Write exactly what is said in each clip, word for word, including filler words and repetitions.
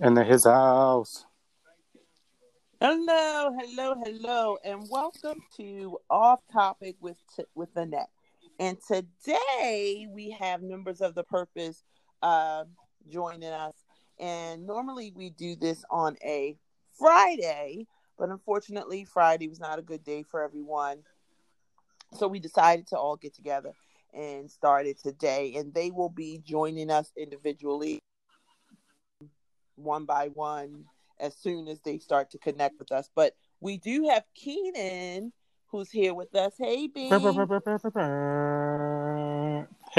In the his house. Hello, hello, hello, and welcome to Off Topic with t- with Annette. And today we have members of the Purpose uh, joining us. And normally we do this on a Friday, but unfortunately Friday was not a good day for everyone. So we decided to all get together and start it today. And they will be joining us individually, one by one, as soon as they start to connect with us. But we do have Keenan, who's here with us. Hey, B. Hey,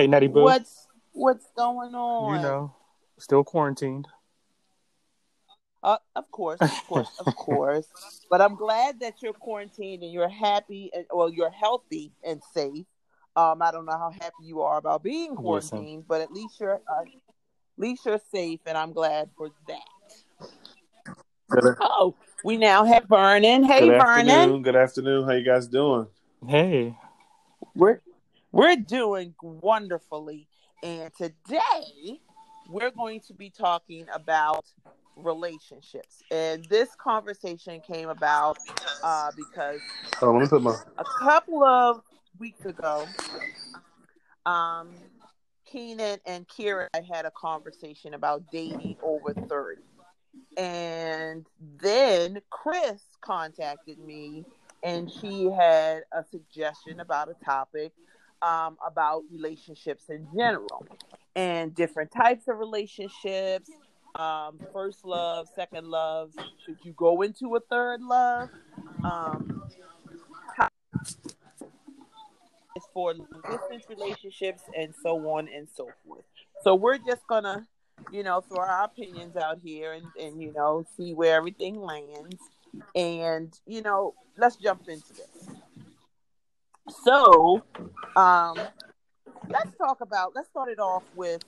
Natty Boo. What's what's going on? You know, still quarantined. Uh, of course, of course, of course. But I'm glad that you're quarantined and you're happy, and well, you're healthy and safe. Um, I don't know how happy you are about being quarantined, Listen. but at least you're, uh, at least you're safe, and I'm glad for that. Good. Oh, we now have Vernon. Hey, good Vernon. Afternoon. Good afternoon. How you guys doing? Hey, we're we're doing wonderfully, and today we're going to be talking about relationships. And this conversation came about uh, because oh, let me put my... a couple of weeks ago, um, Keenan and Kira had a conversation about dating over thirty. And then Chris contacted me, and she had a suggestion about a topic um, about relationships in general and different types of relationships, um, first love, second love. Should you go into a third love? Um, how it's for long-distance relationships and so on and so forth. So we're just going to you know, throw our opinions out here and, and, you know, see where everything lands. And, you know, let's jump into this. So, um, let's talk about, let's start it off with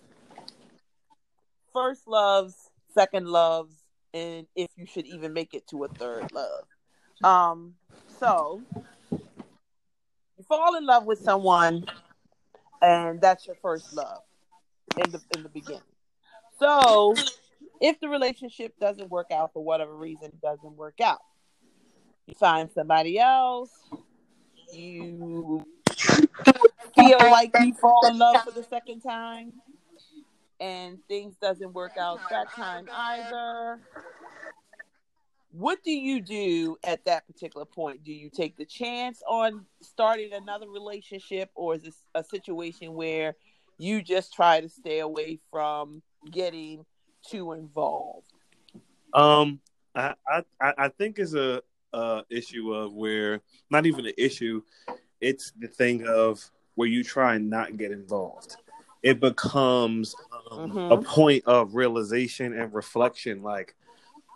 first loves, second loves, and if you should even make it to a third love. Um, so, you fall in love with someone, and that's your first love in the in the beginning. So, if the relationship doesn't work out for whatever reason, it doesn't work out. You find somebody else. You feel like you fall in love for the second time, and things doesn't work out that time either. What do you do at that particular point? Do you take the chance on starting another relationship, or is this a situation where you just try to stay away from getting too involved? Um, I I, I think it's a, a issue of where, not even an issue, it's the thing of where you try and not get involved. It becomes um, mm-hmm. a point of realization and reflection, like,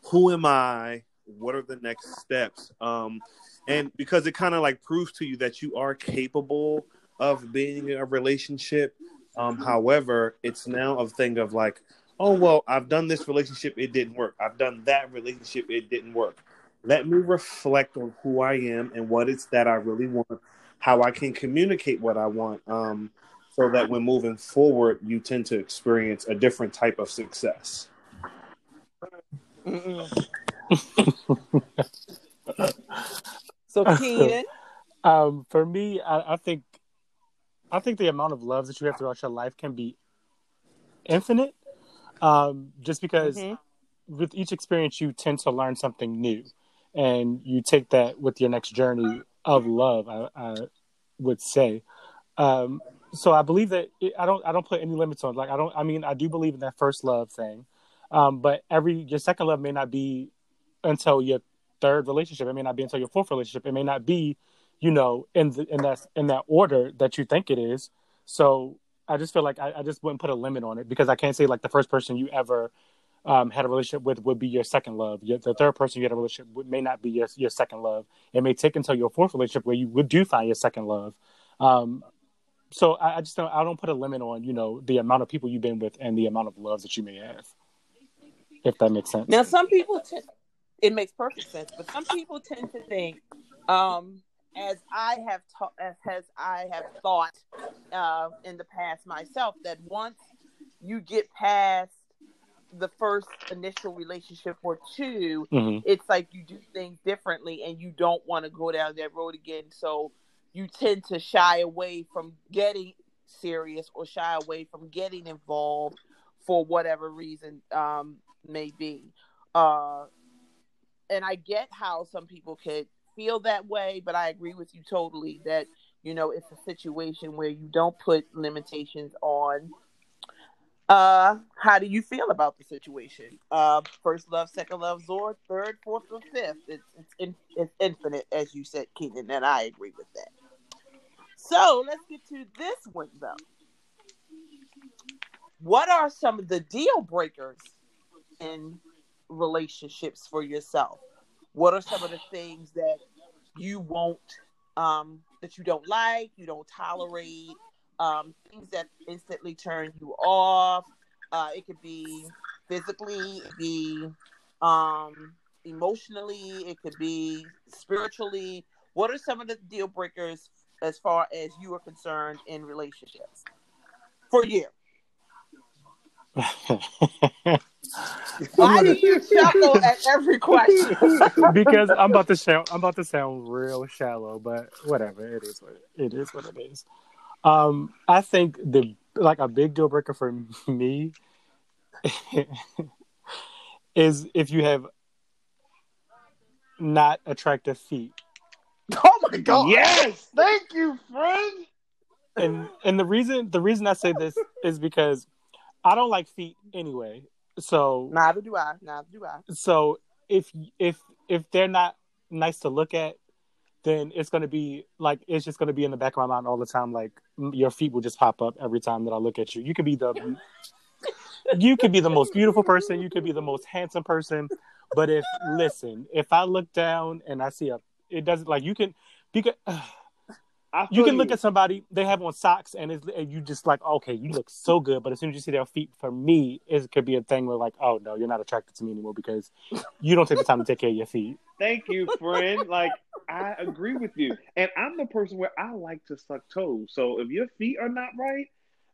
who am I? What are the next steps? Um, and because it kind of like proves to you that you are capable of being in a relationship. Um, however, it's now a thing of like, oh, well, I've done this relationship, it didn't work. I've done that relationship, it didn't work. Let me reflect on who I am and what it's that I really want, how I can communicate what I want, um, so that when moving forward, you tend to experience a different type of success. So, Keenan? Um, for me, I, I think I think the amount of loves that you have throughout your life can be infinite, um, just because mm-hmm. with each experience, you tend to learn something new, and you take that with your next journey of love, I, I would say. Um, so I believe that it, I don't, I don't put any limits on, like, I don't, I mean, I do believe in that first love thing, um, but every, your second love may not be until your third relationship. It may not be until your fourth relationship. It may not be, you know, in the, in that in that order that you think it is. So I just feel like I, I just wouldn't put a limit on it, because I can't say like the first person you ever um, had a relationship with would be your second love. Your, the third person you had a relationship with may not be your your second love. It may take until your fourth relationship where you would do find your second love. Um, so I, I just don't I don't put a limit on, you know, the amount of people you've been with and the amount of loves that you may have, if that makes sense. Now, some people t- it makes perfect sense, but some people tend to think. Um, As I have ta- as, as I have thought uh, in the past myself, that once you get past the first initial relationship or two, mm-hmm. it's like you do things differently and you don't want to go down that road again. So you tend to shy away from getting serious or shy away from getting involved for whatever reason um, may be. Uh, and I get how some people could feel that way, but I agree with you totally that, you know, it's a situation where you don't put limitations on Uh, how do you feel about the situation? Uh, first love, second love, Zor, third, fourth, or fifth. It's it's, in, it's infinite, as you said, Keenan, and I agree with that. So let's get to this one, though. What are some of the deal breakers in relationships for yourself? What are some of the things that you won't, um, that you don't like, you don't tolerate? Um, things that instantly turn you off. Uh, it could be physically, it could be um, emotionally, it could be spiritually. What are some of the deal breakers as far as you are concerned in relationships for you? Why do you chuckle at every question? Because I'm about to sound, I'm about to sound real shallow, but whatever. It is what it, it is. What it is. Um, I think the like a big deal breaker for me is if you have not attractive feet. Oh my God! Yes, thank you, friend. And and the reason the reason I say this is because I don't like feet anyway. So neither do I. Neither do I. So if if if they're not nice to look at, then it's going to be like, it's just going to be in the back of my mind all the time. Like your feet will just pop up every time that I look at you. You could be the, you could be the most beautiful person. You could be the most handsome person. But if, listen, if I look down and I see a, it doesn't like you can, because, uh, you can look you. at somebody, they have on socks and, it's, and you just like, okay, you look so good. But as soon as you see their feet, for me, it could be a thing where like, oh no, you're not attracted to me anymore because you don't take the time to take care of your feet. Thank you, friend. Like, I agree with you. And I'm the person where I like to suck toes. So if your feet are not right,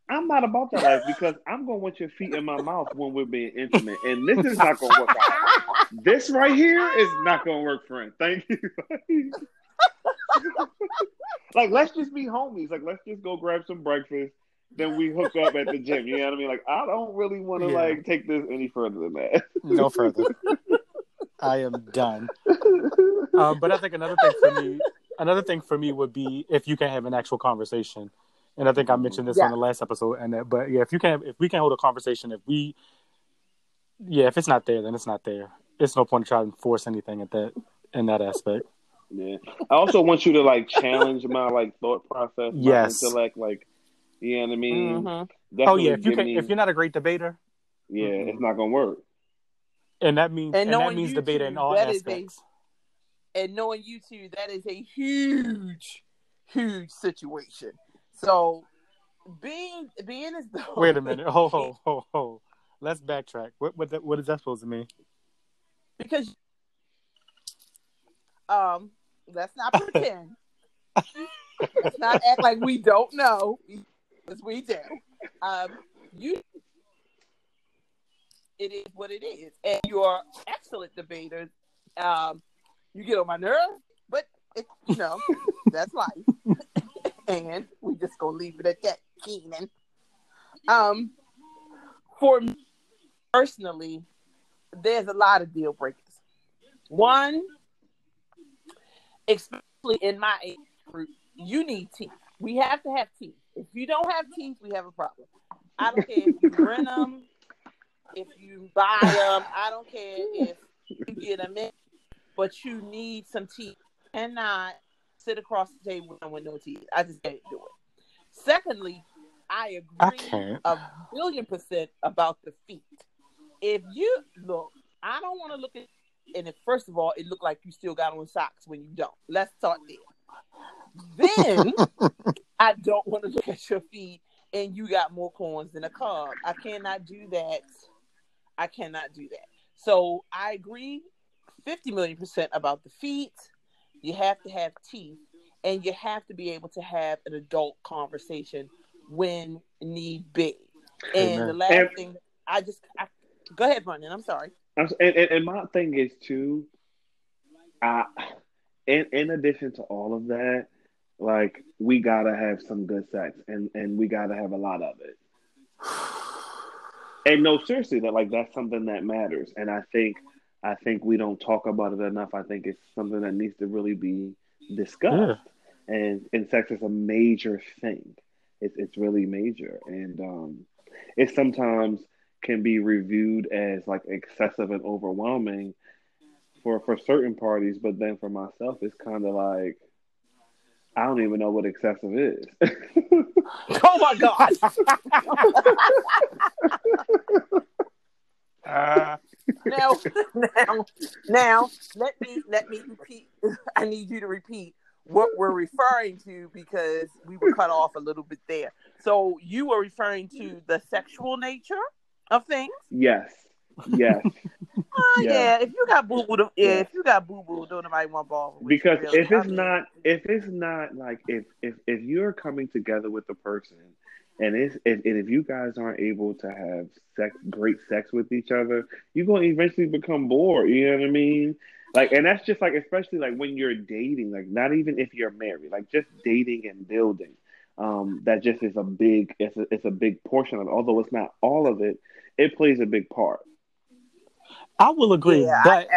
I'm not about that life because I'm going to want your feet in my mouth when we're being intimate. And this is not going to work out. This right here is not going to work, friend. Thank you. Like, let's just be homies. Like, let's just go grab some breakfast. Then we hook up at the gym. You know what I mean? Like, I don't really want to, yeah. like, take this any further than that. No further. I am done. Um, but I think another thing for me, another thing for me would be if you can have an actual conversation. And I think I mentioned this yeah. on the last episode. And that, but yeah, if you can, if we can hold a conversation, if we, yeah, if it's not there, then it's not there. It's no point to try and force anything at that in that aspect. Yeah, I also want you to like challenge my like thought process, yes. my intellect, like you know what I mean. Mm-hmm. Oh yeah, if you can, me... if you're not a great debater, yeah, mm-hmm. it's not gonna work. And that means and, and that means debate in all aspects. A, and knowing you two, that is a huge, huge situation. So being being as though wait a minute, ho ho ho ho, let's backtrack. What what that, what is that supposed to mean? Because um, let's not pretend. Let's not act like we don't know, because we do. Um, you. It is what it is, and you are excellent debaters. Um, you get on my nerves, but it, you know that's life, and we just gonna leave it at that, Keenan. Um, for me personally, there's a lot of deal breakers. One, especially in my age group, you need teeth. We have to have teeth. If you don't have teeth, we have a problem. I don't care if you rent them. If you buy them, I don't care if you get them in, but you need some teeth. You cannot sit across the table with no teeth. I just can't do it. Secondly, I agree I a billion percent about the feet. If you look, I don't want to look at, and if, first of all, it looked like you still got on socks when you don't. Let's start there. Then, I don't want to look at your feet and you got more corns than a cob. I cannot do that. I cannot do that. So I agree fifty million percent about the feet. You have to have teeth and you have to be able to have an adult conversation when need be. And Amen. the last and, thing, I just, I, Go ahead, Vernon. I'm sorry. And, and, and my thing is too, I, in in addition to all of that, like we gotta have some good sex, and, and we gotta have a lot of it. And no, seriously, that like that's something that matters, and I think I think we don't talk about it enough. I think it's something that needs to really be discussed. Yeah. And and sex is a major thing. It's it's really major, and um, it sometimes can be reviewed as like excessive and overwhelming for, for certain parties, but then for myself, it's kind of like I don't even know what excessive is. Oh my God! uh. Now, now, now, let me let me repeat. I need you to repeat what we're referring to because we were cut off a little bit there. So you were referring to the sexual nature of things? Yes. Yes. Oh yeah. yeah. If you got boo boo, yeah, yeah. if you got boo boo, don't nobody want ball. Because really, if it's I mean, not, if it's not like if if if you're coming together with the person, and if and if you guys aren't able to have sex, great sex with each other, you're gonna eventually become bored. You know what I mean? Like, and that's just like, especially like when you're dating, like not even if you're married, like just dating and building. Um, that just is a big, it's a, it's a big portion of it. Although it's not all of it, it plays a big part. I will agree, yeah, but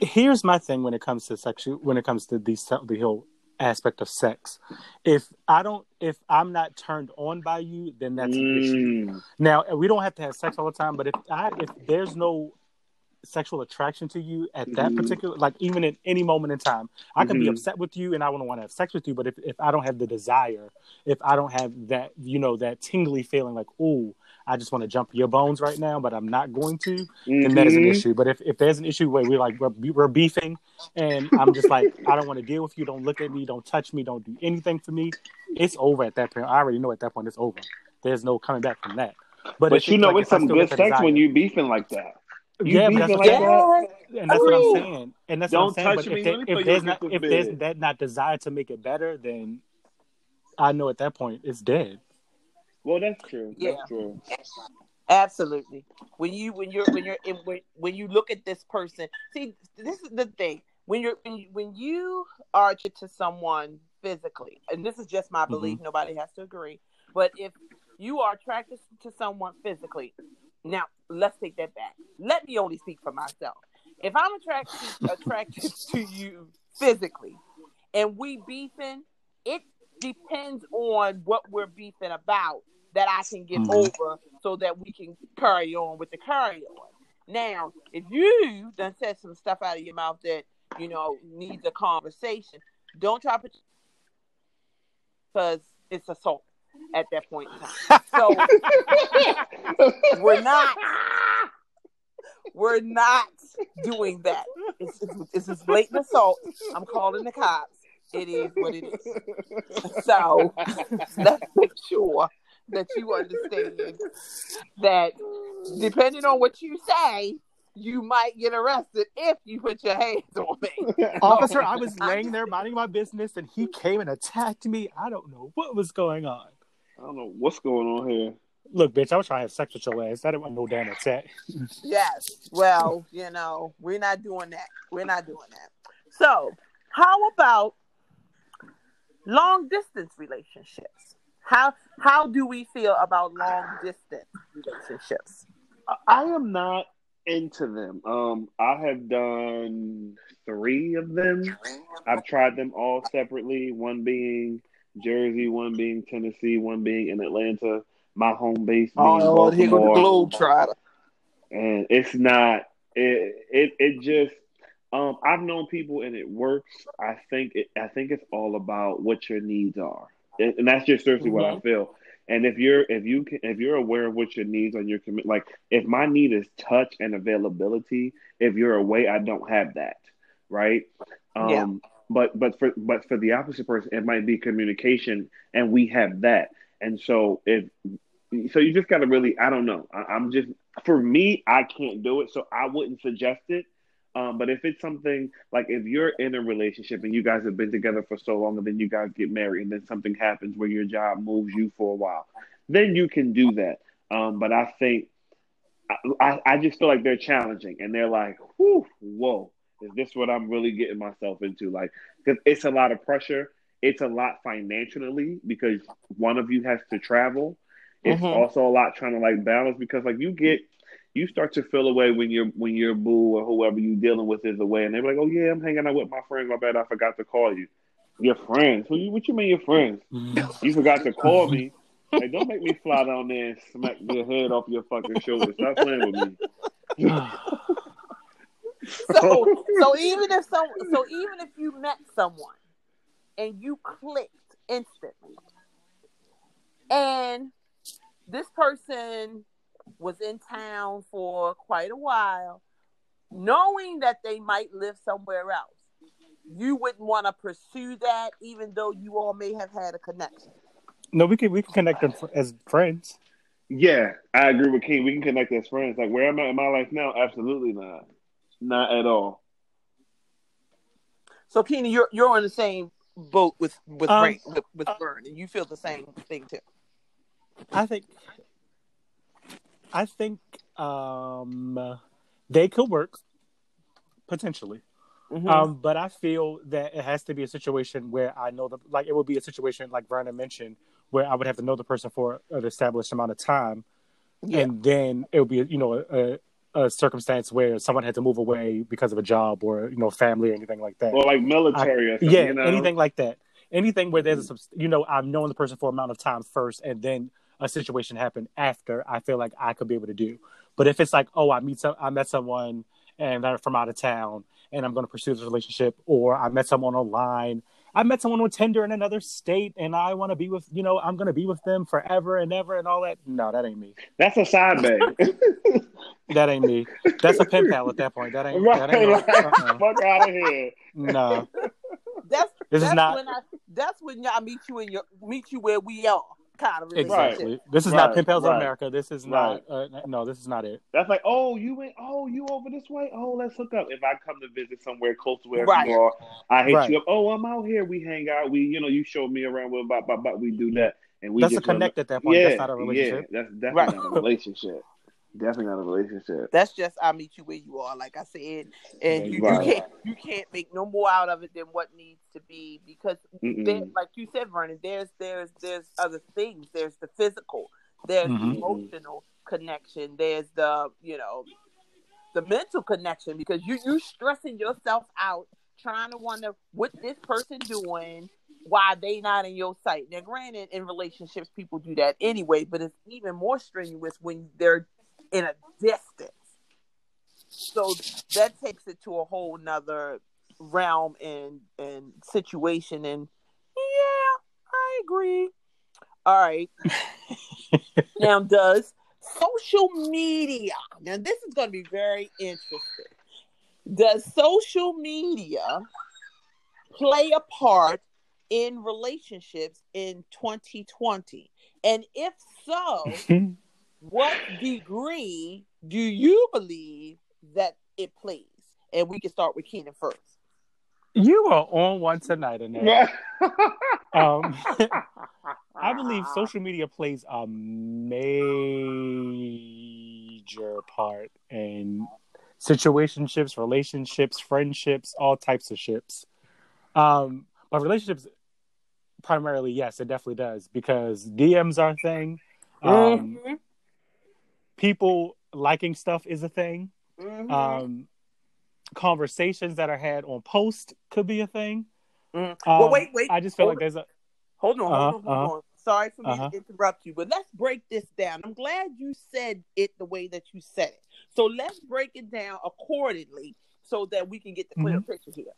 here's my thing when it comes to sexual, when it comes to these, the whole aspect of sex. If I don't, if I'm not turned on by you, then that's mm. an issue. Now we don't have to have sex all the time, but if I, if there's no sexual attraction to you at that mm-hmm. particular, like even at any moment in time, I can mm-hmm. be upset with you and I wouldn't want to have sex with you, but if, if I don't have the desire, if I don't have that, you know, that tingly feeling like, ooh, I just want to jump your bones right now, but I'm not going to, mm-hmm. then that is an issue. But if, if there's an issue where we're like, we're, we're beefing and I'm just like, I don't want to deal with you. Don't look at me. Don't touch me. Don't do anything for me. It's over at that point. I already know at that point it's over. There's no coming back from that. But, but you know, like, it's some good sex desire, when you beefing like that. You yeah, but that's, like that? and that's what I'm saying. And that's Don't what I'm saying. But if, they, if there's not, if bed. there's that not desire to make it better, then I know at that point it's dead. Well, that's true. Yeah. That's true. Absolutely. When you when you're when you're in, when, when you look at this person, see, this is the thing. When you're when, when you are attracted to someone physically, and this is just my belief. Mm-hmm. Nobody has to agree. But if you are attracted to someone physically. Now, let's take that back. Let me only speak for myself. If I'm attracted attracted to you physically and we beefing, it depends on what we're beefing about that I can get mm. over so that we can carry on with the carry on. Now, if you done said some stuff out of your mouth that, you know, needs a conversation, don't try to, because it's assault at that point in time. So we're not we're not doing that. It's, it's, it's blatant assault. I'm calling the cops. It is what it is. So let's make sure that you understand that depending on what you say, you might get arrested if you put your hands on me. Officer, I was laying there minding my business and he came and attacked me. I don't know what was going on. I don't know what's going on here. Look, bitch, I was trying to have sex with your ass. That didn't want no damn attack. Yes. Well, you know, we're not doing that. We're not doing that. So, how about long distance relationships? How how do we feel about long distance relationships? I am not into them. Um, I have done three of them. I've tried them all separately. One being Jersey, one being Tennessee, one being in Atlanta, my home base. Oh, Lord, here go the globe trotter. And it's not, it, it, it just, um, I've known people and it works. I think, it, I think it's all about what your needs are. And, and that's just seriously mm-hmm. what I feel. And if you're, if you can, if you're aware of what your needs on your commit, like if my need is touch and availability, if you're away, I don't have that. Right. Um, yeah. But but for but for the opposite person, it might be communication, and we have that. And so if so, you just gotta really, I don't know. I, I'm just for me, I can't do it, so I wouldn't suggest it. Um, but if it's something like if you're in a relationship and you guys have been together for so long, and then you guys get married, and then something happens where your job moves you for a while, then you can do that. Um, but I think I, I just feel like they're challenging, and they're like, whew, whoa, is this what I'm really getting myself into? Like, because it's a lot of pressure. It's a lot financially because one of you has to travel. It's mm-hmm. also a lot trying to like balance, because like you get, you start to feel away when you're, when your boo or whoever you dealing with is away, and they're like, oh yeah, I'm hanging out with my friends. My bad, I forgot to call you. Your friends? Who you, what you mean your friends? You forgot to call me. Like, don't make me fly down there and smack your head off your fucking shoulder. Stop playing with me. So, so even if so, so even if you met someone and you clicked instantly, and this person was in town for quite a while, knowing that they might live somewhere else, you wouldn't want to pursue that, even though you all may have had a connection. No, we can we can connect them as friends. Yeah, I agree with King. We can connect as friends. Like, where am I in my life now? Absolutely not, not at all. So, Keenan, you're you're on the same boat with with um, Ray, with, with uh, Vern, and you feel the same thing too. I think, I think um, they could work potentially. Mm-hmm. Um, but I feel that it has to be a situation where I know the, like it would be a situation like Vernon mentioned, where I would have to know the person for an established amount of time, yeah. and then it would be, you know, a, a circumstance where someone had to move away because of a job or, you know, family or anything like that, or like military, I, or something, yeah, you know? Anything like that, anything where there's a, you know, I'm knowing the person for an amount of time first, and then a situation happened after. I feel like I could be able to do, but if it's like, oh, I meet some, I met someone and they're from out of town, and I'm going to pursue this relationship, or I met someone online, I met someone on Tinder in another state, and I want to be with, you know, I'm going to be with them forever and ever and all that. No, that ain't me. That's a side bag. That ain't me. That's a pen pal at that point. That ain't. Right, that ain't right. uh-uh. Fuck out of here. No. That's this that's is not. When I, that's when y'all meet you in your meet you where we are. Kind of exactly. This is right, not Pen Pals right, in America. This is right. not. Uh, no, this is not it. That's like, oh, you went. Oh, you over this way. Oh, let's hook up. If I come to visit somewhere close to where right. you are, I hit right. you up. Oh, I'm out here. We hang out. We, you know, you show me around. With bop, bop, bop. We do that, and we. That's just a connect at that point. Yeah, that's not a relationship. Yeah, that's definitely right. not a relationship. Definitely not a relationship. That's just I meet you where you are, like I said, and you, right. you can't you can't make no more out of it than what needs to be, because there, like you said, Vernon, there's there's there's other things. There's the physical, there's mm-hmm. the emotional connection, there's the you know the mental connection, because you you stressing yourself out trying to wonder what this person doing, why they not in your sight. Now, granted, in relationships people do that anyway, but it's even more strenuous when they're in a distance. So that takes it to a whole nother realm and, and situation. And yeah, I agree. All right. Now, does social media, now this is going to be very interesting. Does social media play a part in relationships in twenty twenty? And if so, what degree do you believe that it plays? And we can start with Keenan first. You are on one tonight, Annette. um, I believe social media plays a major part in situationships, relationships, friendships, all types of ships. Um, but relationships, primarily, yes, it definitely does, because D Ms are a thing. Um, mm-hmm. People liking stuff is a thing. Mm-hmm. Um, conversations that are had on post could be a thing. Mm-hmm. Um, well, wait, wait. I just feel hold like there's a... Hold on, uh-huh, hold on, hold uh-huh. on. Sorry for me uh-huh. to interrupt you, but let's break this down. I'm glad you said it the way that you said it. So let's break it down accordingly so that we can get the clear mm-hmm. picture here.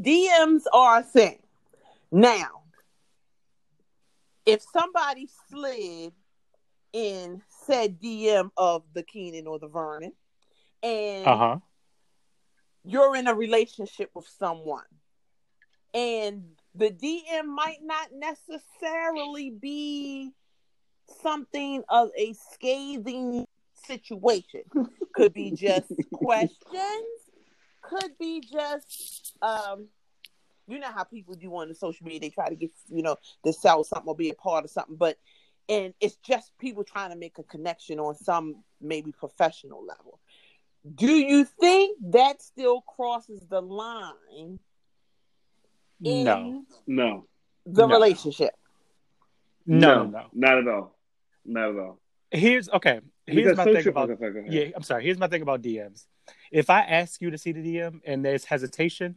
D Ms are a thing. Now, if somebody slid in said D M of the Keenan or the Vernon, and uh-huh. you're in a relationship with someone, and the D M might not necessarily be something of a scathing situation. Could be just questions. Could be just, um, you know how people do on the social media, they try to get, you know, to sell something or be a part of something, but And it's just people trying to make a connection on some maybe professional level. Do you think that still crosses the line in no. No. the no. relationship? No. no, no, not at all. Not at all. Here's okay. Here's because my thing about yeah. I'm sorry. Here's my thing about D Ms. If I ask you to see the D M and there's hesitation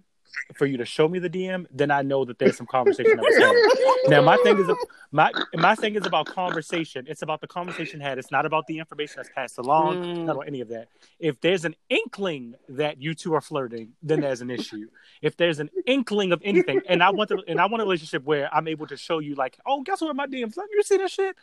for you to show me the D M, then I know that there's some conversation that was had. Now my thing is my my thing is about conversation. It's about the conversation had. It's not about the information that's passed along. Mm. Not about any of that. If there's an inkling that you two are flirting, then there's an issue. If there's an inkling of anything, and I want the, and I want a relationship where I'm able to show you, like, oh, guess what, my D Ms, like, you see that shit.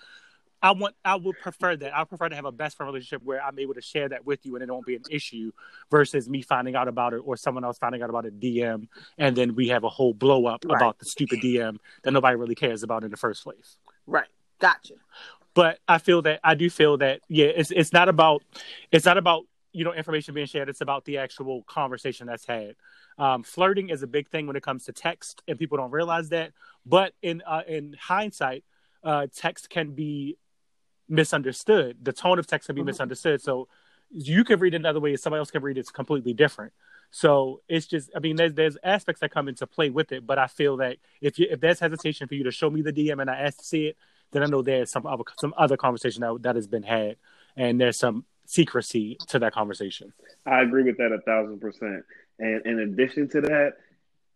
I want. I would prefer that. I prefer to have a best friend relationship where I'm able to share that with you and it won't be an issue, versus me finding out about it or someone else finding out about a D M and then we have a whole blow up right. about the stupid D M that nobody really cares about in the first place. Right. Gotcha. But I feel that I do feel that yeah, it's it's not about it's not about you know information being shared. It's about the actual conversation that's had. Um, flirting is a big thing when it comes to text, and people don't realize that. But in uh, in hindsight, uh, text can be misunderstood. The tone of text can be mm-hmm. misunderstood. So you can read it another way, somebody else can read it, it's completely different. So it's just, I mean, there's there's aspects that come into play with it, but I feel that if you if there's hesitation for you to show me the D M and I ask to see it, then I know there's some other some other conversation that that has been had, and there's some secrecy to that conversation. I agree with that a thousand percent. And in addition to that,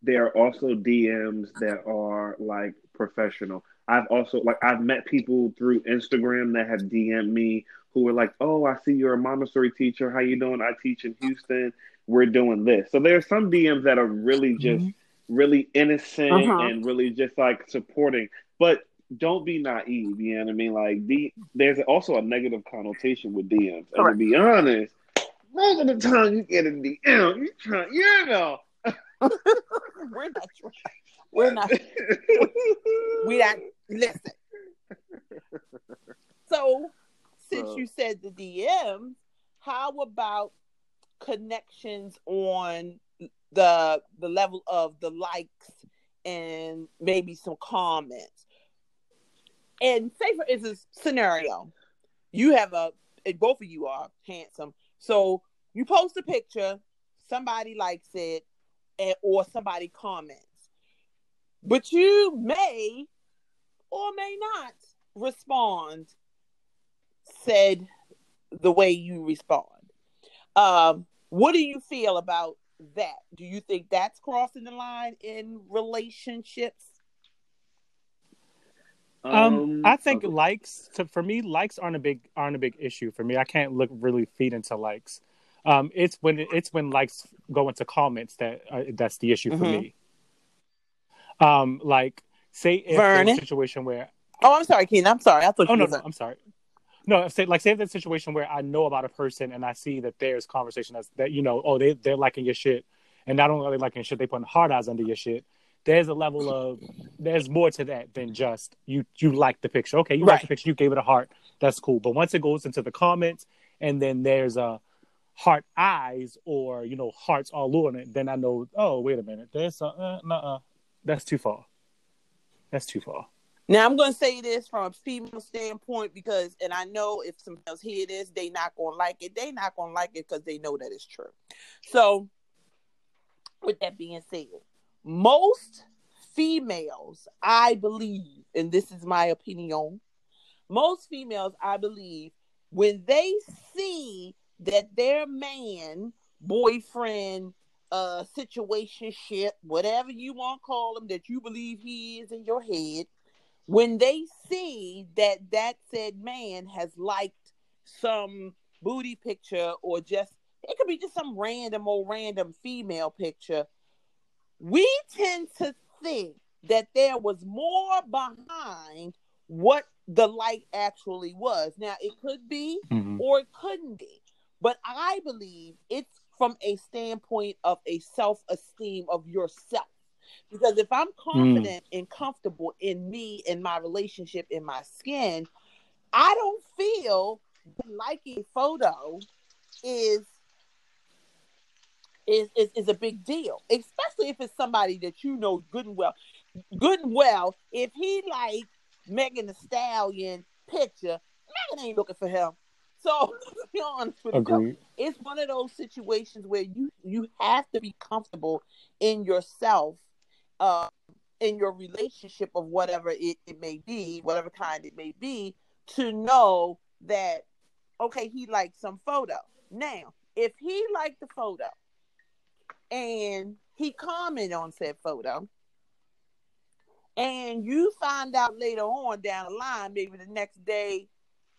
there are also D Ms that are like professional. I've also, like, I've met people through Instagram that have D M'd me who were like, oh, I see you're a Montessori teacher. How you doing? I teach in Houston. We're doing this. So there are some D Ms that are really just mm-hmm. really innocent uh-huh. and really just, like, supporting. But don't be naive, you know what I mean? Like, the, there's also a negative connotation with D Ms. And right. to be honest, most of the time you get a D M, you're trying, you know. We're not trying. We're not. We not. Listen. So, since so. you said the D M, how about connections on the the level of the likes and maybe some comments? And say, for instance, scenario: you have a, both of you are handsome, so you post a picture, somebody likes it, and, or somebody comments. But you may or may not respond said the way you respond. Um, what do you feel about that? Do you think that's crossing the line in relationships? Um, um I think okay. likes to, for me, likes aren't a big aren't a big issue for me. I can't look really feed into likes. Um, it's when it's when likes go into comments that uh, that's the issue for mm-hmm. me. Um, like, say if there's a situation where... Oh, I'm sorry, Keenan. I'm sorry. I thought oh, you no, no, I'm sorry. No, say, like, say if there's a situation where I know about a person and I see that there's conversation that's, that, you know, oh, they, they're liking your shit. And not only are they liking your shit, they're putting hard eyes under your shit. There's a level of... There's more to that than just you you like the picture. Okay, you right. like the picture. You gave it a heart. That's cool. But once it goes into the comments and then there's a heart eyes or, you know, hearts all over it, then I know, oh, wait a minute. There's a... Uh, nuh-uh. That's too far. That's too far. Now, I'm going to say this from a female standpoint because, and I know if somebody else hear this, they not going to like it. They not going to like it because they know that it's true. So, with that being said, most females, I believe, and this is my opinion, most females, I believe, when they see that their man, boyfriend, Uh, situationship, whatever you want to call them, that you believe he is in your head, when they see that that said man has liked some booty picture or just, it could be just some random old random female picture, we tend to think that there was more behind what the like actually was. Now, it could be mm-hmm. or it couldn't be, but I believe it's from a standpoint of a self-esteem of yourself. Because if I'm confident mm. and comfortable in me, in my relationship, in my skin, I don't feel liking a photo is, is, is, is a big deal. Especially if it's somebody that you know good and well. Good and well, if he liked Megan Thee Stallion picture, Megan ain't looking for help. So, to be honest with you, it's one of those situations where you, you have to be comfortable in yourself, uh, in your relationship of whatever it, it may be, whatever kind it may be, to know that, okay, he liked some photo. Now, if he liked the photo and he commented on said photo, and you find out later on down the line, maybe the next day,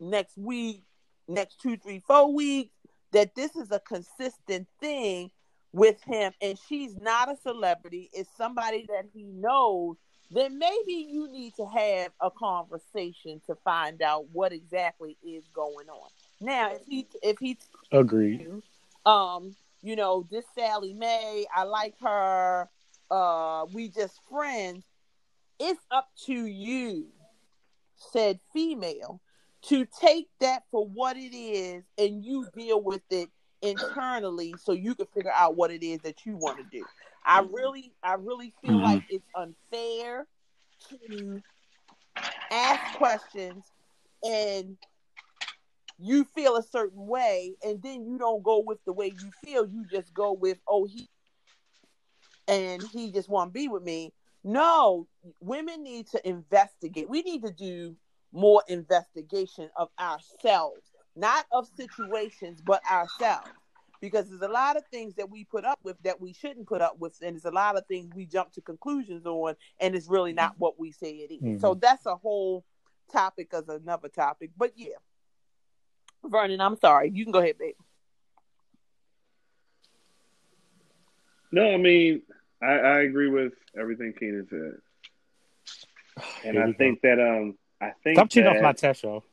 next week, next two, three, four weeks, that this is a consistent thing with him and she's not a celebrity, it's somebody that he knows, then maybe you need to have a conversation to find out what exactly is going on. Now, if he, if he agreed, um, you know, this Sally Mae, I like her, uh, we just friends, it's up to you, said female, to take that for what it is and you deal with it internally so you can figure out what it is that you want to do. I really, I really feel mm-hmm. like it's unfair to ask questions and you feel a certain way and then you don't go with the way you feel. You just go with, oh, he and he just want to be with me. No, women need to investigate. We need to do more investigation of ourselves, not of situations, but ourselves. Because there's a lot of things that we put up with that we shouldn't put up with. And there's a lot of things we jump to conclusions on, and it's really not what we say it is. Mm-hmm. So that's a whole topic as another topic. But yeah, Vernon, I'm sorry. You can go ahead, babe. No, I mean, I, I agree with everything Keenan said. And I think go. that, um, I think. Stop cheating off my test show.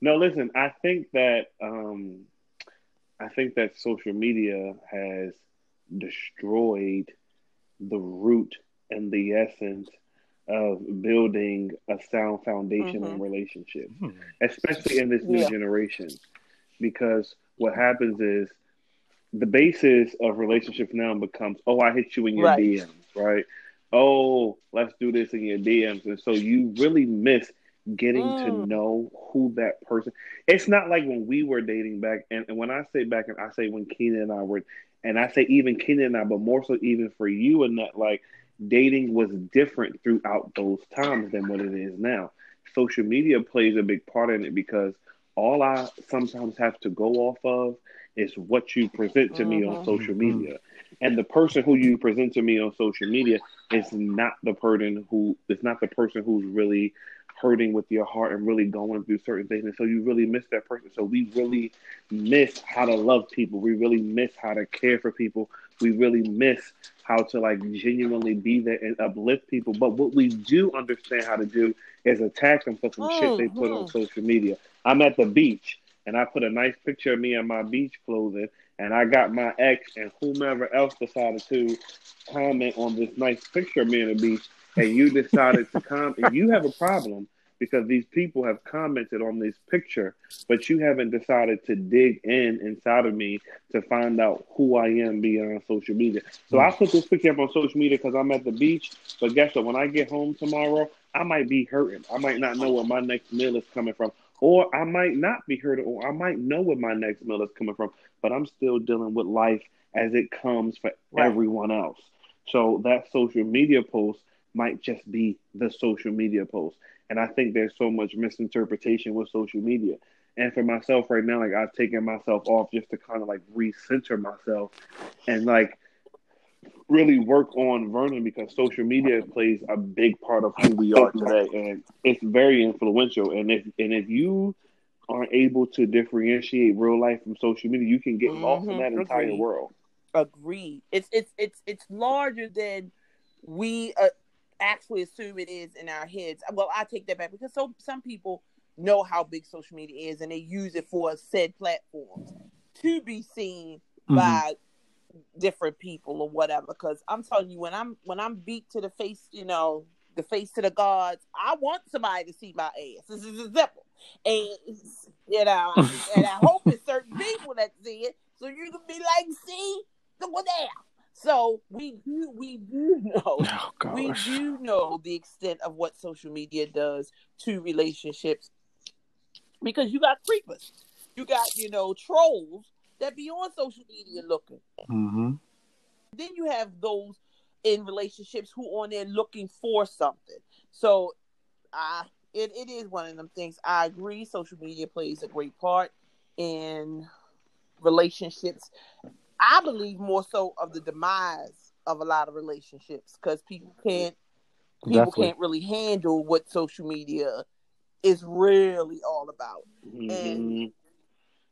No, listen, I think that, um, I think that social media has destroyed the root and the essence of building a sound foundation mm-hmm. in relationship, mm-hmm. especially in this new yeah. generation. Because what happens is the basis of relationships now becomes, oh, I hit you in your right. D Ms, right? Oh, let's do this in your D Ms. And so you really miss getting mm. to know who that person. It's not like when we were dating back, and, and when I say back, and I say when Keenan and I were, and I say even Keenan and I, but more so even for you, and that like dating was different throughout those times than what it is now. Social media plays a big part in it because all I sometimes have to go off of is what you present to mm-hmm. me on social media. And the person who you present to me on social media is not the person who is not the person who's really hurting with your heart and really going through certain things. And so you really miss that person. So we really miss how to love people. We really miss how to care for people. We really miss how to like genuinely be there and uplift people. But what we do understand how to do is attack them for some mm-hmm. shit they put on social media. I'm at the beach and I put a nice picture of me in my beach clothing and I got my ex and whomever else decided to comment on this nice picture of me in the beach. And you decided to comment, and you have a problem because these people have commented on this picture, but you haven't decided to dig in inside of me to find out who I am beyond social media. So I put this picture up on social media because I'm at the beach, but guess what? When I get home tomorrow, I might be hurting. I might not know where my next meal is coming from, or I might not be hurting, or I might know where my next meal is coming from, but I'm still dealing with life as it comes for right. everyone else. So that social media post might just be the social media post. And I think there's so much misinterpretation with social media. And for myself right now, like I've taken myself off just to kind of like recenter myself and like really work on Vernon because social media plays a big part of who we are today. And it's very influential. And if and if you aren't able to differentiate real life from social media, you can get mm-hmm. lost in that entire Agreed. world. Agreed. It's it's it's it's larger than we uh, actually assume it is in our heads. Well, I take that back because so some people know how big social media is and they use it for said platforms to be seen mm-hmm. by different people or whatever. Because I'm telling you, when I'm when I'm beat to the face, you know, the face to the gods, I want somebody to see my ass. This is a zipper, and you know, and I hope it's certain people that see it, so you can be like, see, look there. So we do, we do know, oh, we do know the extent of what social media does to relationships Because you got creepers. You got, you know, trolls that be on social media looking. Mm-hmm. Then you have those in relationships who are on there looking for something. So I, it, it is one of them things. I agree. Social media plays a great part in relationships. I believe more so of the demise of a lot of relationships because people can't people Definitely. can't really handle what social media is really all about. Mm-hmm. And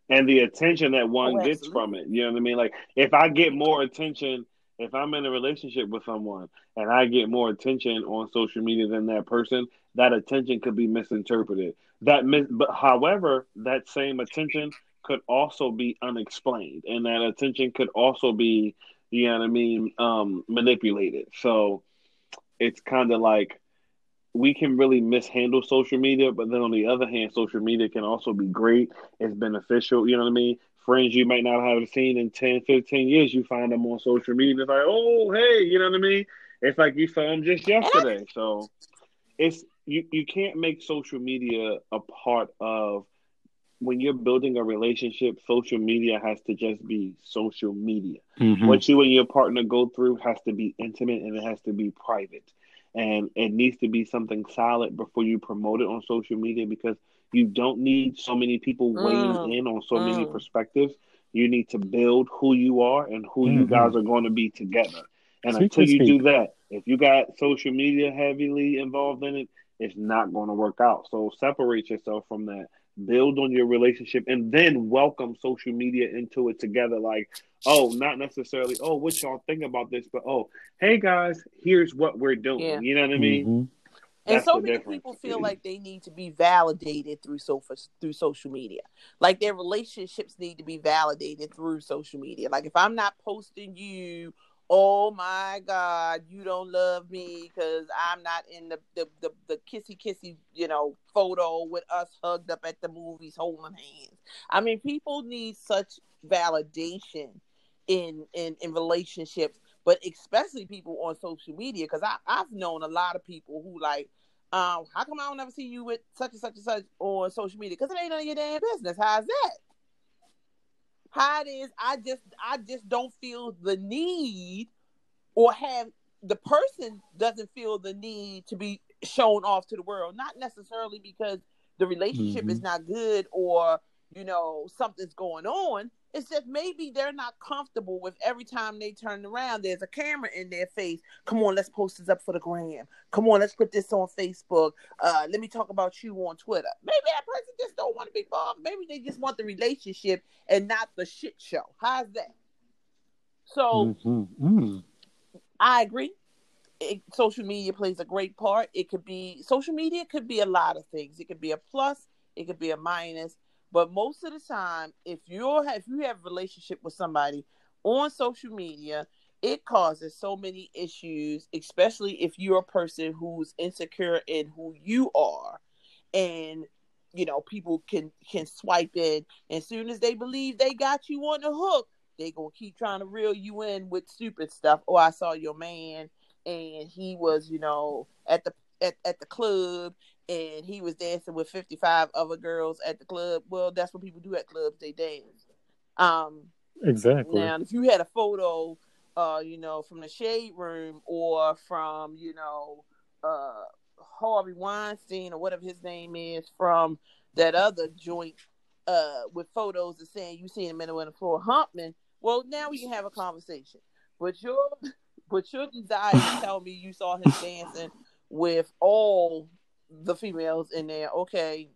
and the attention that one oh, gets from it. You know what I mean? Like, if I get more attention, if I'm in a relationship with someone and I get more attention on social media than that person, that attention could be misinterpreted. That, mis- but however, that same attention could also be unexplained, and that attention could also be, you know what I mean, um, manipulated. So it's kind of like we can really mishandle social media, but then on the other hand, social media can also be great. It's beneficial, you know what I mean? Friends you might not have seen in ten, fifteen years, you find them on social media. It's like, oh, hey, you know what I mean? It's like you saw them just yesterday. So it's you, you can't make social media a part of when you're building a relationship. Social media has to just be social media. Mm-hmm. What you and your partner go through has to be intimate and it has to be private. And it needs to be something solid before you promote it on social media, because you don't need so many people weighing mm. in on so mm. many perspectives. You need to build who you are and who mm-hmm. you guys are going to be together. And speak until you speak. do that, if you got social media heavily involved in it, it's not going to work out. So separate yourself from that. Build on your relationship and then welcome social media into it together. Like, oh, not necessarily, oh, what y'all think about this, but oh, hey guys, here's what we're doing. Yeah. You know what I mean? Mm-hmm. And so many difference. people feel like they need to be validated through so through social media. Like their relationships need to be validated through social media. Like if I'm not posting you, oh my God, you don't love me because I'm not in the, the, the, the kissy kissy, you know, photo with us hugged up at the movies holding hands. I mean, people need such validation in in, in relationships, but especially people on social media, because I've known a lot of people who like, um, how come I don't ever see you with such and such and such on social media? Because it ain't none of your damn business. How's that? How it is, I just I just don't feel the need, or have the person doesn't feel the need to be shown off to the world. Not necessarily because the relationship mm-hmm. is not good or, you know, something's going on. It's just maybe they're not comfortable with every time they turn around, there's a camera in their face. Come on, let's post this up for the gram. Come on, let's put this on Facebook. Uh, let me talk about you on Twitter. Maybe that person just don't want to be involved. Maybe they just want the relationship and not the shit show. How's that? So mm-hmm. Mm. I agree. It, social media plays a great part. It could be, social media could be a lot of things. It could be a plus. It could be a minus. But most of the time, if you're if you have a relationship with somebody on social media, it causes so many issues, especially if you're a person who's insecure in who you are. And, you know, people can, can swipe in. As soon as they believe they got you on the hook, they're going to keep trying to reel you in with stupid stuff. Oh, I saw your man and he was, you know, at the at, at the club. And he was dancing with fifty-five other girls at the club. Well, that's what people do at clubs. They dance. Um, exactly. Now, if you had a photo, uh, you know, from the Shade Room or from, you know, uh, Harvey Weinstein or whatever his name is, from that other joint uh, with photos and saying you seen him in the floor humping, well, now we can have a conversation. But your, but your desire to tell me you saw him dancing with all the females in there, okay,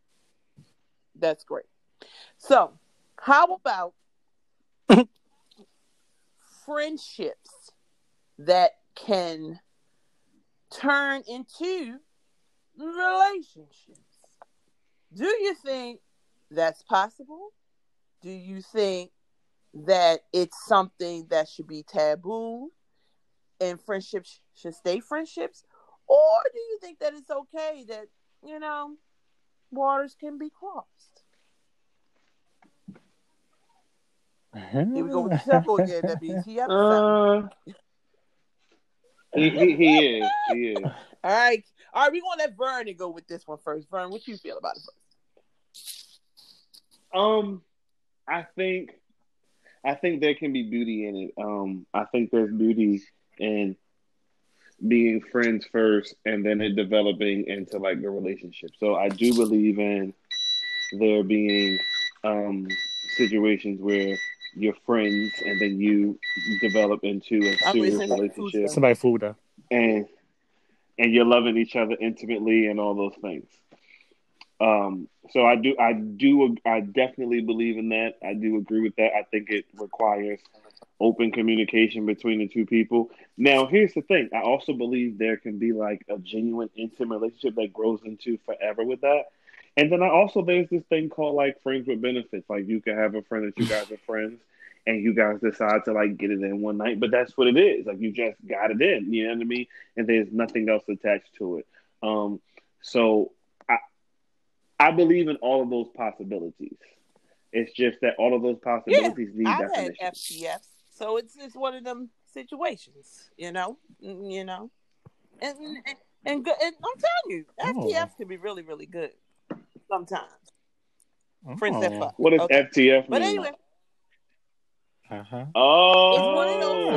that's great. So, how about friendships that can turn into relationships? Do you think that's possible? Do you think that it's something that should be taboo and friendships should stay friendships? Or do you think that it's okay that, you know, waters can be crossed? Here we go with Chuckle again. That means he upset. He, he, he is. He is. All right. All right. We're going to let Vernon go with this one first. Vernon, what you feel about it first? Um, I think, I think there can be beauty in it. Um, I think there's beauty in being friends first, and then it developing into like the relationship. So I do believe in there being um situations where you're friends, and then you develop into a serious relationship. Somebody fooled her. And and you're loving each other intimately and all those things. Um, so I do, I do, I definitely believe in that. I do agree with that. I think it requires open communication between the two people. Now, here's the thing. I also believe there can be like a genuine intimate relationship that grows into forever with that. And then I also, there's this thing called like friends with benefits. Like you can have a friend that you guys are friends and you guys decide to like get it in one night, but that's what it is. Like you just got it in, you know what I mean? And there's nothing else attached to it. Um, so I, I believe in all of those possibilities. It's just that all of those possibilities yeah, need I've definition. Had F G F, so it's it's one of them situations, you know, you know, and and, and, good, and I'm telling you, F T F oh. can be really, really good. Sometimes. Oh. Friends that fuck. What does okay. F T F mean? But anyway. Uh-huh. Oh. It's one of those.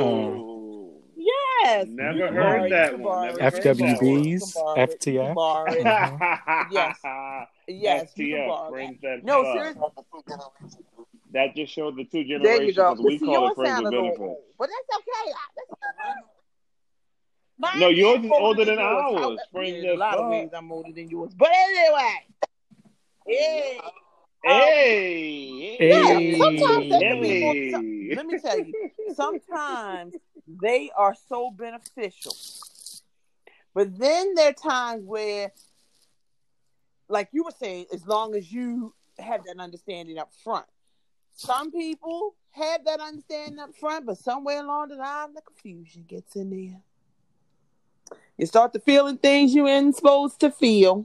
Yes. Never you heard that one. Never F W Bs, heard that F T F. One. Uh-huh. Yes. Yes. F T F. Friends that no, fuck. Seriously. That just showed the two generations. There you go. We call it friends with benefits. But that's okay. That's okay. No, yours is older than ours. Friends that fuck. A lot of ways I'm older than yours. But anyway. Hey. Hey. Um, hey. Yeah, sometimes they can be more, let me tell you, sometimes they are so beneficial. But then there are times where, like you were saying, as long as you have that understanding up front. Some people have that understanding up front, but somewhere along the line, the confusion gets in there. You start to feeling things you ain't supposed to feel.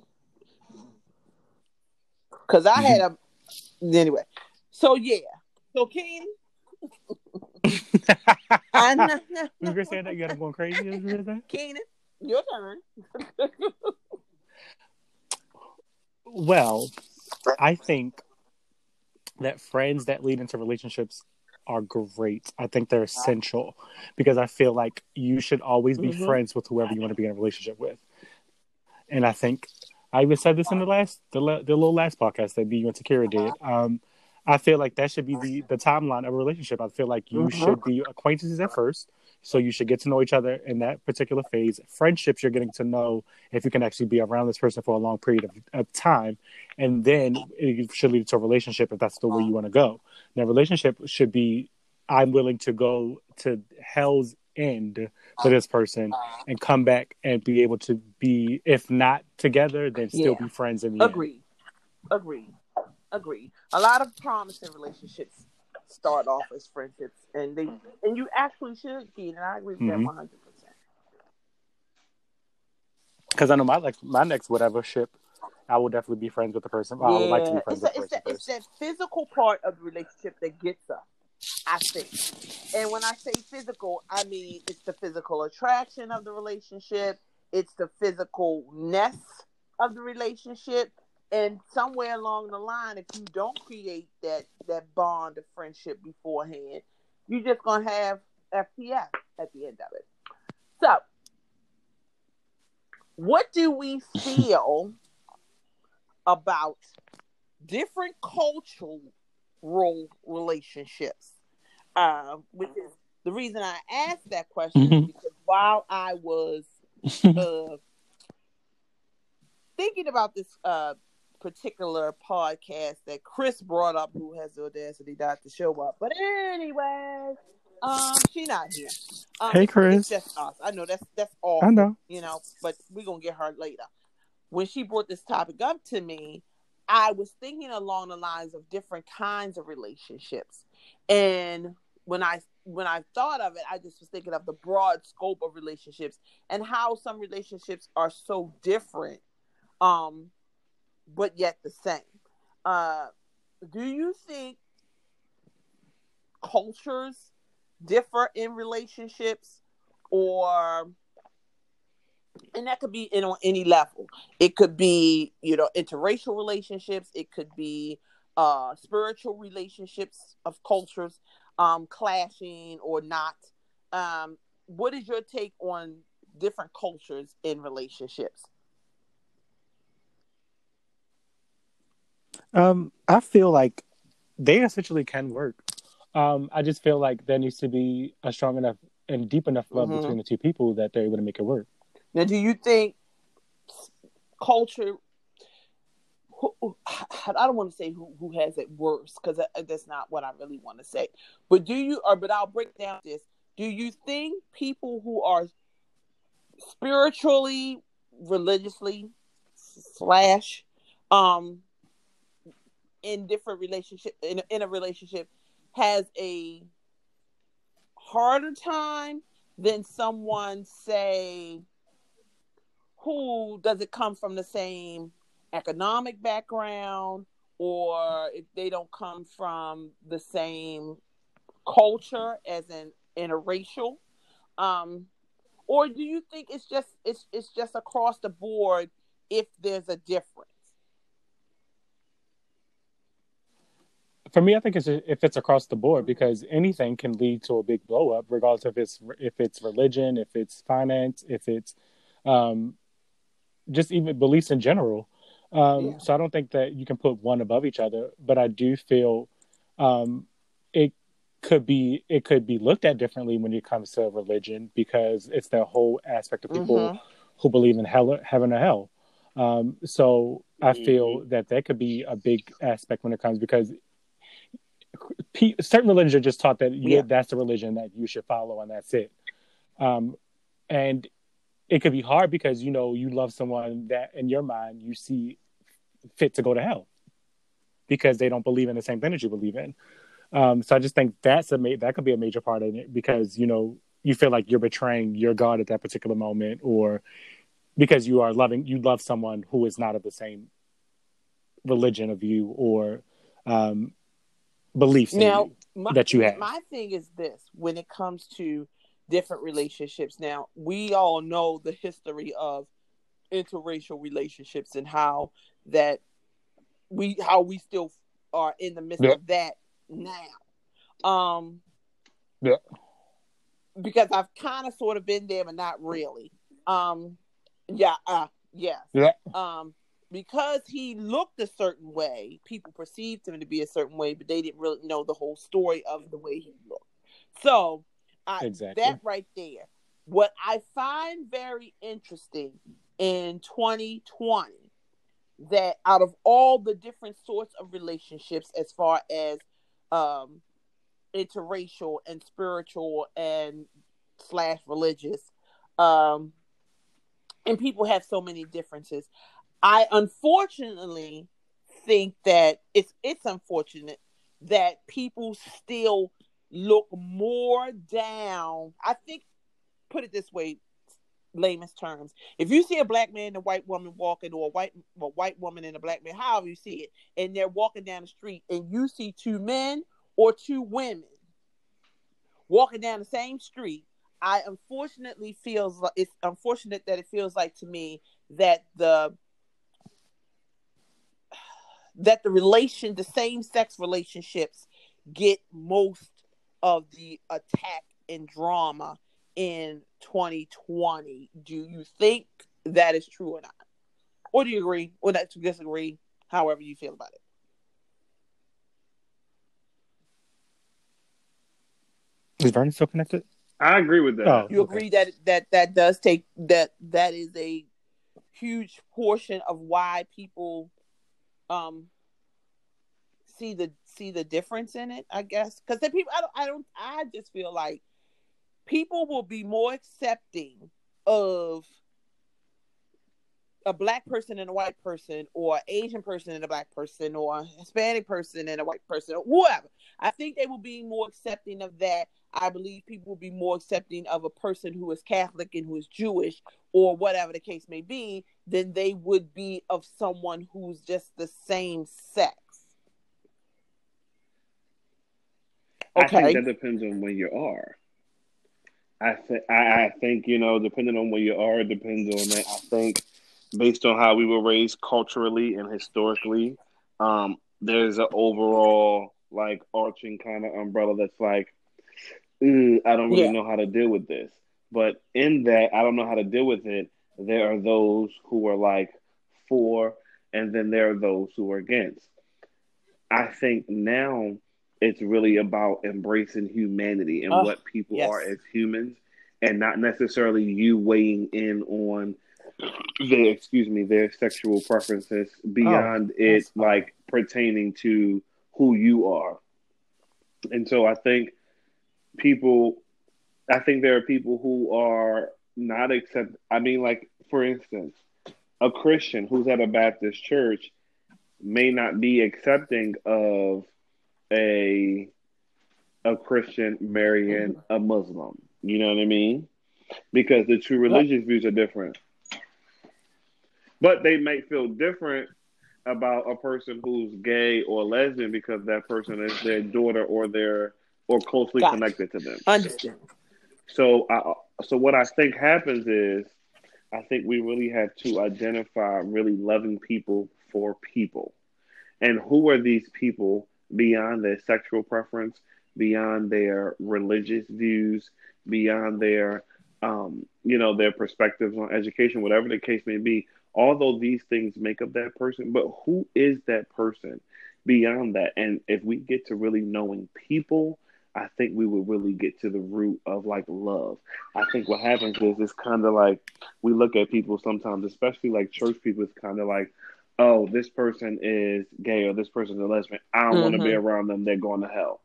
Cause I had a anyway, so yeah, so Keenan. I know. You were saying that you got to go crazy. Keenan, your turn. Well, I think that friends that lead into relationships are great. I think they're essential because I feel like you should always be mm-hmm. friends with whoever you want to be in a relationship with, and I think. I even said this in the last, the, the little last podcast that you and Kira did. Um, I feel like that should be the, the timeline of a relationship. I feel like you mm-hmm. should be acquaintances at first. So you should get to know each other in that particular phase. Friendships, you're getting to know if you can actually be around this person for a long period of, of time. And then it should lead to a relationship if that's the way you want to go. Now, relationship should be, I'm willing to go to hell's end for this person and come back and be able to be, if not together, then still yeah. be friends in the Agreed. End. Agreed. Agreed. A lot of promising relationships start off as friendships, and they and you actually should, Keenan, and I agree with mm-hmm. that one hundred percent. Because I know my next, my next whatever ship, I will definitely be friends with the person. Yeah. I would like to be friends it's with a, the person. It's, a, it's that physical part of the relationship that gets us. I think. And when I say physical, I mean it's the physical attraction of the relationship, it's the physicalness of the relationship, and somewhere along the line, if you don't create that, that bond of friendship beforehand, you're just going to have F T F at the end of it. So, what do we feel about different cultural role relationships? Uh, which is the reason I asked that question mm-hmm. because while I was uh, thinking about this uh, particular podcast that Chris brought up, who has the audacity not to show up, but anyway, um, she not here. Um, hey, Chris, it's just us. I know that's that's all. I know, you know, but we're gonna get her later. When she brought this topic up to me, I was thinking along the lines of different kinds of relationships. And when I when I thought of it, I just was thinking of the broad scope of relationships and how some relationships are so different, um, but yet the same. Uh, do you think cultures differ in relationships, or... And that could be in on any level. It could be, you know, interracial relationships. It could be uh, spiritual relationships of cultures um, clashing or not. Um, what is your take on different cultures in relationships? Um, I feel like they essentially can work. Um, I just feel like there needs to be a strong enough and deep enough love mm-hmm. between the two people that they're able to make it work. Now, do you think culture, who, I don't want to say who, who has it worse, because that's not what I really want to say. But do you, or but I'll break down this. Do you think people who are spiritually, religiously, slash, um, in different relationship, in a, in a relationship, has a harder time than someone, say, who doesn't come from the same economic background, or if they don't come from the same culture, as in interracial, um, or do you think it's just it's it's just across the board if there's a difference? For me, I think it's if it's across the board, because anything can lead to a big blow up, regardless if it's if it's religion, if it's finance, if it's um, just even beliefs in general. Um, yeah. So I don't think that you can put one above each other, but I do feel um, it could be it could be looked at differently when it comes to religion, because it's the whole aspect of people mm-hmm. who believe in hell, heaven or hell. Um, so I feel mm-hmm. that that could be a big aspect when it comes, because certain religions are just taught that you, yeah. that's the religion that you should follow and that's it. Um, and it could be hard because, you know, you love someone that in your mind you see fit to go to hell because they don't believe in the same thing that you believe in. Um, so I just think that's a ma- that could be a major part of it, because, you know, you feel like you're betraying your God at that particular moment, or because you are loving, you love someone who is not of the same religion of you or um, beliefs now, in you, my, that you have. My thing is this, when it comes to different relationships. Now, we all know the history of interracial relationships and how that we how we still are in the midst yep. of that now. Um, yeah. Because I've kind of sort of been there, but not really. Um, yeah, uh, yeah. Yep. Um, because he looked a certain way, people perceived him to be a certain way, but they didn't really know the whole story of the way he looked. So I, exactly. that right there. What I find very interesting in twenty twenty, that out of all the different sorts of relationships, as far as um, interracial and spiritual and slash religious, um, and people have so many differences, I unfortunately think that it's it's unfortunate that people still look more down. I think, put it this way, layman's terms, if you see a black man and a white woman walking, or a white a white woman and a black man, however you see it, and they're walking down the street and you see two men or two women walking down the same street, I unfortunately feels like, it's unfortunate that it feels like to me that the that the relation the same sex relationships get most of the attack and drama in twenty twenty. Do you think that is true or not? Or do you agree or not, disagree, however you feel about it? Is Vernon still connected? I agree with that. Oh, you agree okay. that, that that does take, that that is a huge portion of why people um see the see the difference in it, I guess, because the people I don't I don't I just feel like people will be more accepting of a black person and a white person, or Asian person and a black person, or Hispanic person and a white person, or whoever. I think they will be more accepting of that. I believe people will be more accepting of a person who is Catholic and who is Jewish, or whatever the case may be, than they would be of someone who's just the same sex. Okay. I think that depends on where you are. I, th- I I think, you know, depending on where you are, it depends on that. I think based on how we were raised culturally and historically, um, there's an overall like arching kind of umbrella that's like, mm, I don't really yeah. know how to deal with this. But in that, I don't know how to deal with it, there are those who are like for, and then there are those who are against. I think now it's really about embracing humanity and oh, what people yes. are as humans, and not necessarily you weighing in on their, excuse me, their sexual preferences beyond oh, it like pertaining to who you are. And so I think people, I think there are people who are not accept. I mean, like, for instance, a Christian who's at a Baptist church may not be accepting of a a Christian marrying a Muslim. You know what I mean? Because the true religious yeah. views are different. But they may feel different about a person who's gay or lesbian because that person is their daughter or their or closely gotcha. connected to them. Understand. So, I, so what I think happens is, I think we really have to identify really loving people for people. And who are these people beyond their sexual preference, beyond their religious views, beyond their, um, you know, their perspectives on education, whatever the case may be, although these things make up that person, but who is that person beyond that? And if we get to really knowing people, I think we would really get to the root of like love. I think what happens is it's kind of like we look at people sometimes, especially like church people, it's kind of like, oh, this person is gay or this person is lesbian. I don't mm-hmm. want to be around them. They're going to hell.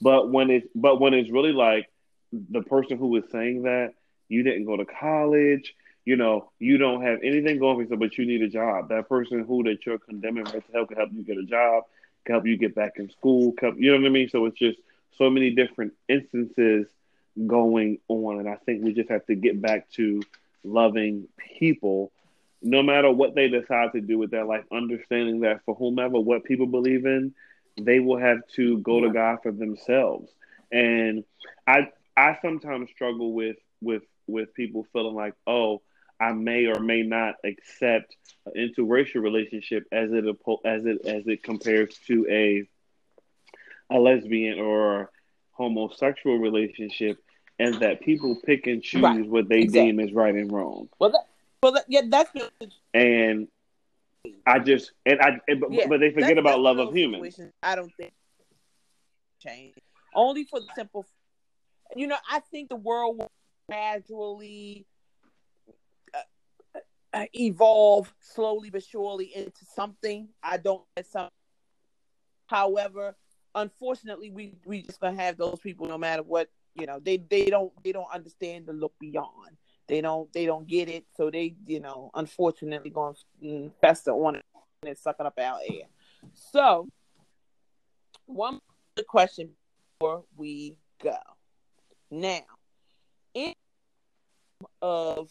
But when it's but when it's really like the person who was saying that, you didn't go to college, you know, you don't have anything going for yourself, but you need a job. That person who that you're condemning to hell can help you get a job, can help you get back in school, can, you know what I mean? So it's just so many different instances going on. And I think we just have to get back to loving people, no matter what they decide to do with their life, understanding that for whomever, what people believe in, they will have to go yeah. to God for themselves. And I I sometimes struggle with, with, with people feeling like, oh, I may or may not accept an interracial relationship as it as it, as it compares to a a lesbian or homosexual relationship, and that people pick and choose right. what they exactly. deem is right and wrong. Well, that, well, that, yeah, that's and I just and I and, but, yeah, but they forget that, about love of humans. I don't think change only for the simple, you know. I think the world will gradually uh, evolve slowly but surely into something. I don't get something. However, unfortunately, we we just gonna have those people no matter what, you know, they they don't they don't understand the look beyond. They don't they don't get it, so they, you know, unfortunately gonna fester on it and sucking up our air. So one more question before we go. Now, in terms of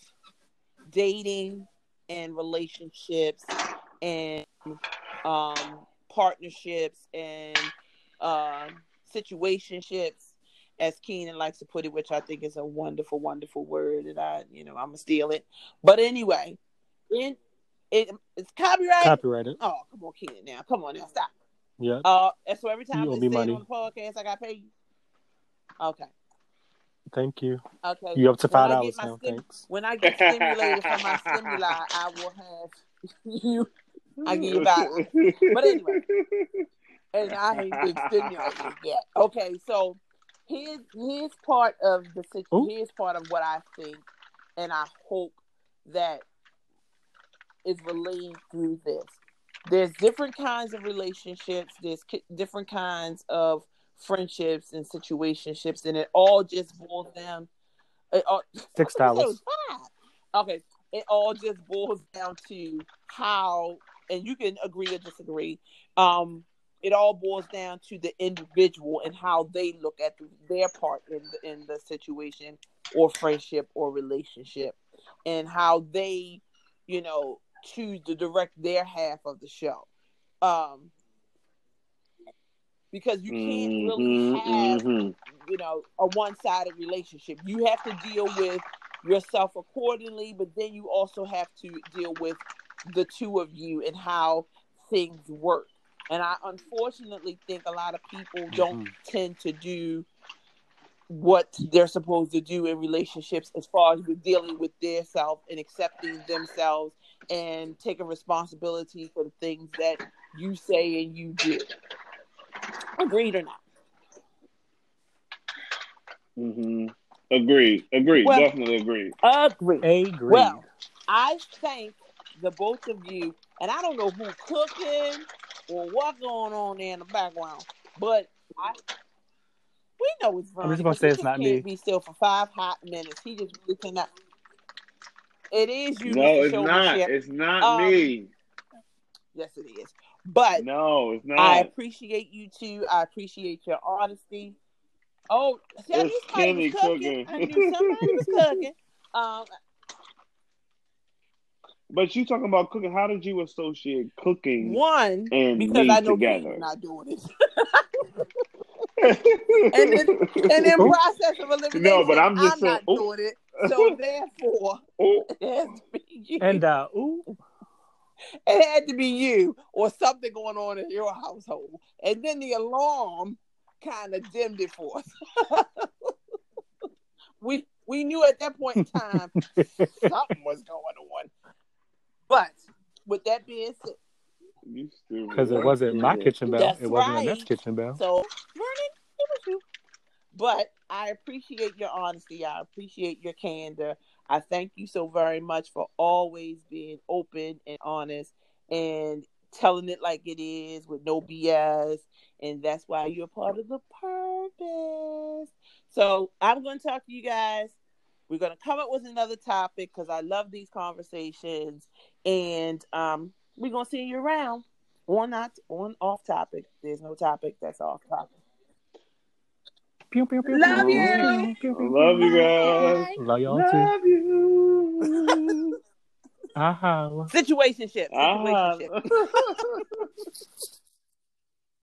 dating and relationships and um partnerships and Uh, situationships, as Keenan likes to put it, which I think is a wonderful, wonderful word, and I, you know, I'm gonna steal it. But anyway, in it, it's copyrighted. Copyrighted. Oh, come on, Keenan. Now, come on, now, stop. Yeah. Uh, and so every time you it's said money. On the podcast, I gotta pay you. Okay. Thank you. Okay. You up to five dollars now? Stim- thanks. When I get stimulated from my stimuli, I will have you. I give you back. But anyway. And I ain't been stimulated yet. Okay, so here's here's part of the situation. Here's part of what I think, and I hope that is relayed through this. There's different kinds of relationships. There's ki- different kinds of friendships and situationships, and it all just boils down. It all, Six dollars. Okay, it all just boils down to how, and you can agree or disagree. Um. It all boils down to the individual and how they look at their part in the, in the situation or friendship or relationship, and how they, you know, choose to direct their half of the show. Um, because you can't really have, mm-hmm. you know, a one-sided relationship. You have to deal with yourself accordingly, but then you also have to deal with the two of you and how things work. And I unfortunately think a lot of people don't mm-hmm. tend to do what they're supposed to do in relationships as far as with dealing with their self and accepting themselves and taking responsibility for the things that you say and you do. Agreed or not? Mm-hmm. Agreed. Agreed. Well, Definitely agreed. Agreed. Agreed. Well, I thank the both of you, and I don't know who's cooking or what's going on there in the background, but I, we know it's Vernon. I'm just going to say it's not me. He can't be still for five hot minutes. He just really cannot. It is you. No, it's not. It's not um, me. Yes, it is. But no, it's not. I appreciate you two. I appreciate your honesty. Oh, see, I knew somebody was cooking. cooking. I knew somebody was cooking. Um, but you talking about cooking? How did you associate cooking? One, and because I know Keenan not doing it. and then, and then process of elimination. No, but I'm just I'm saying, not ooh. doing it. So therefore, ooh. it has to be you. And uh, ooh. It had to be you, or something going on in your household. And then the alarm kind of dimmed it for us. we we knew at that point in time something was going on. But with that being said, because it wasn't my kitchen bell, it wasn't right. Annette's kitchen bell. So, Vernon, it was you. But I appreciate your honesty. I appreciate your candor. I thank you so very much for always being open and honest and telling it like it is with no B S. And that's why you're part of the purpose. So I'm going to talk to you guys. We're going to come up with another topic because I love these conversations. And um, we're going to see you around on, not, on off topic. There's no topic that's off topic. Pew, pew, pew, love pew, you. Pew, pew, love pew, you guys. Love y'all too. Love you. uh-huh. Situationship. Situationship. Uh-huh.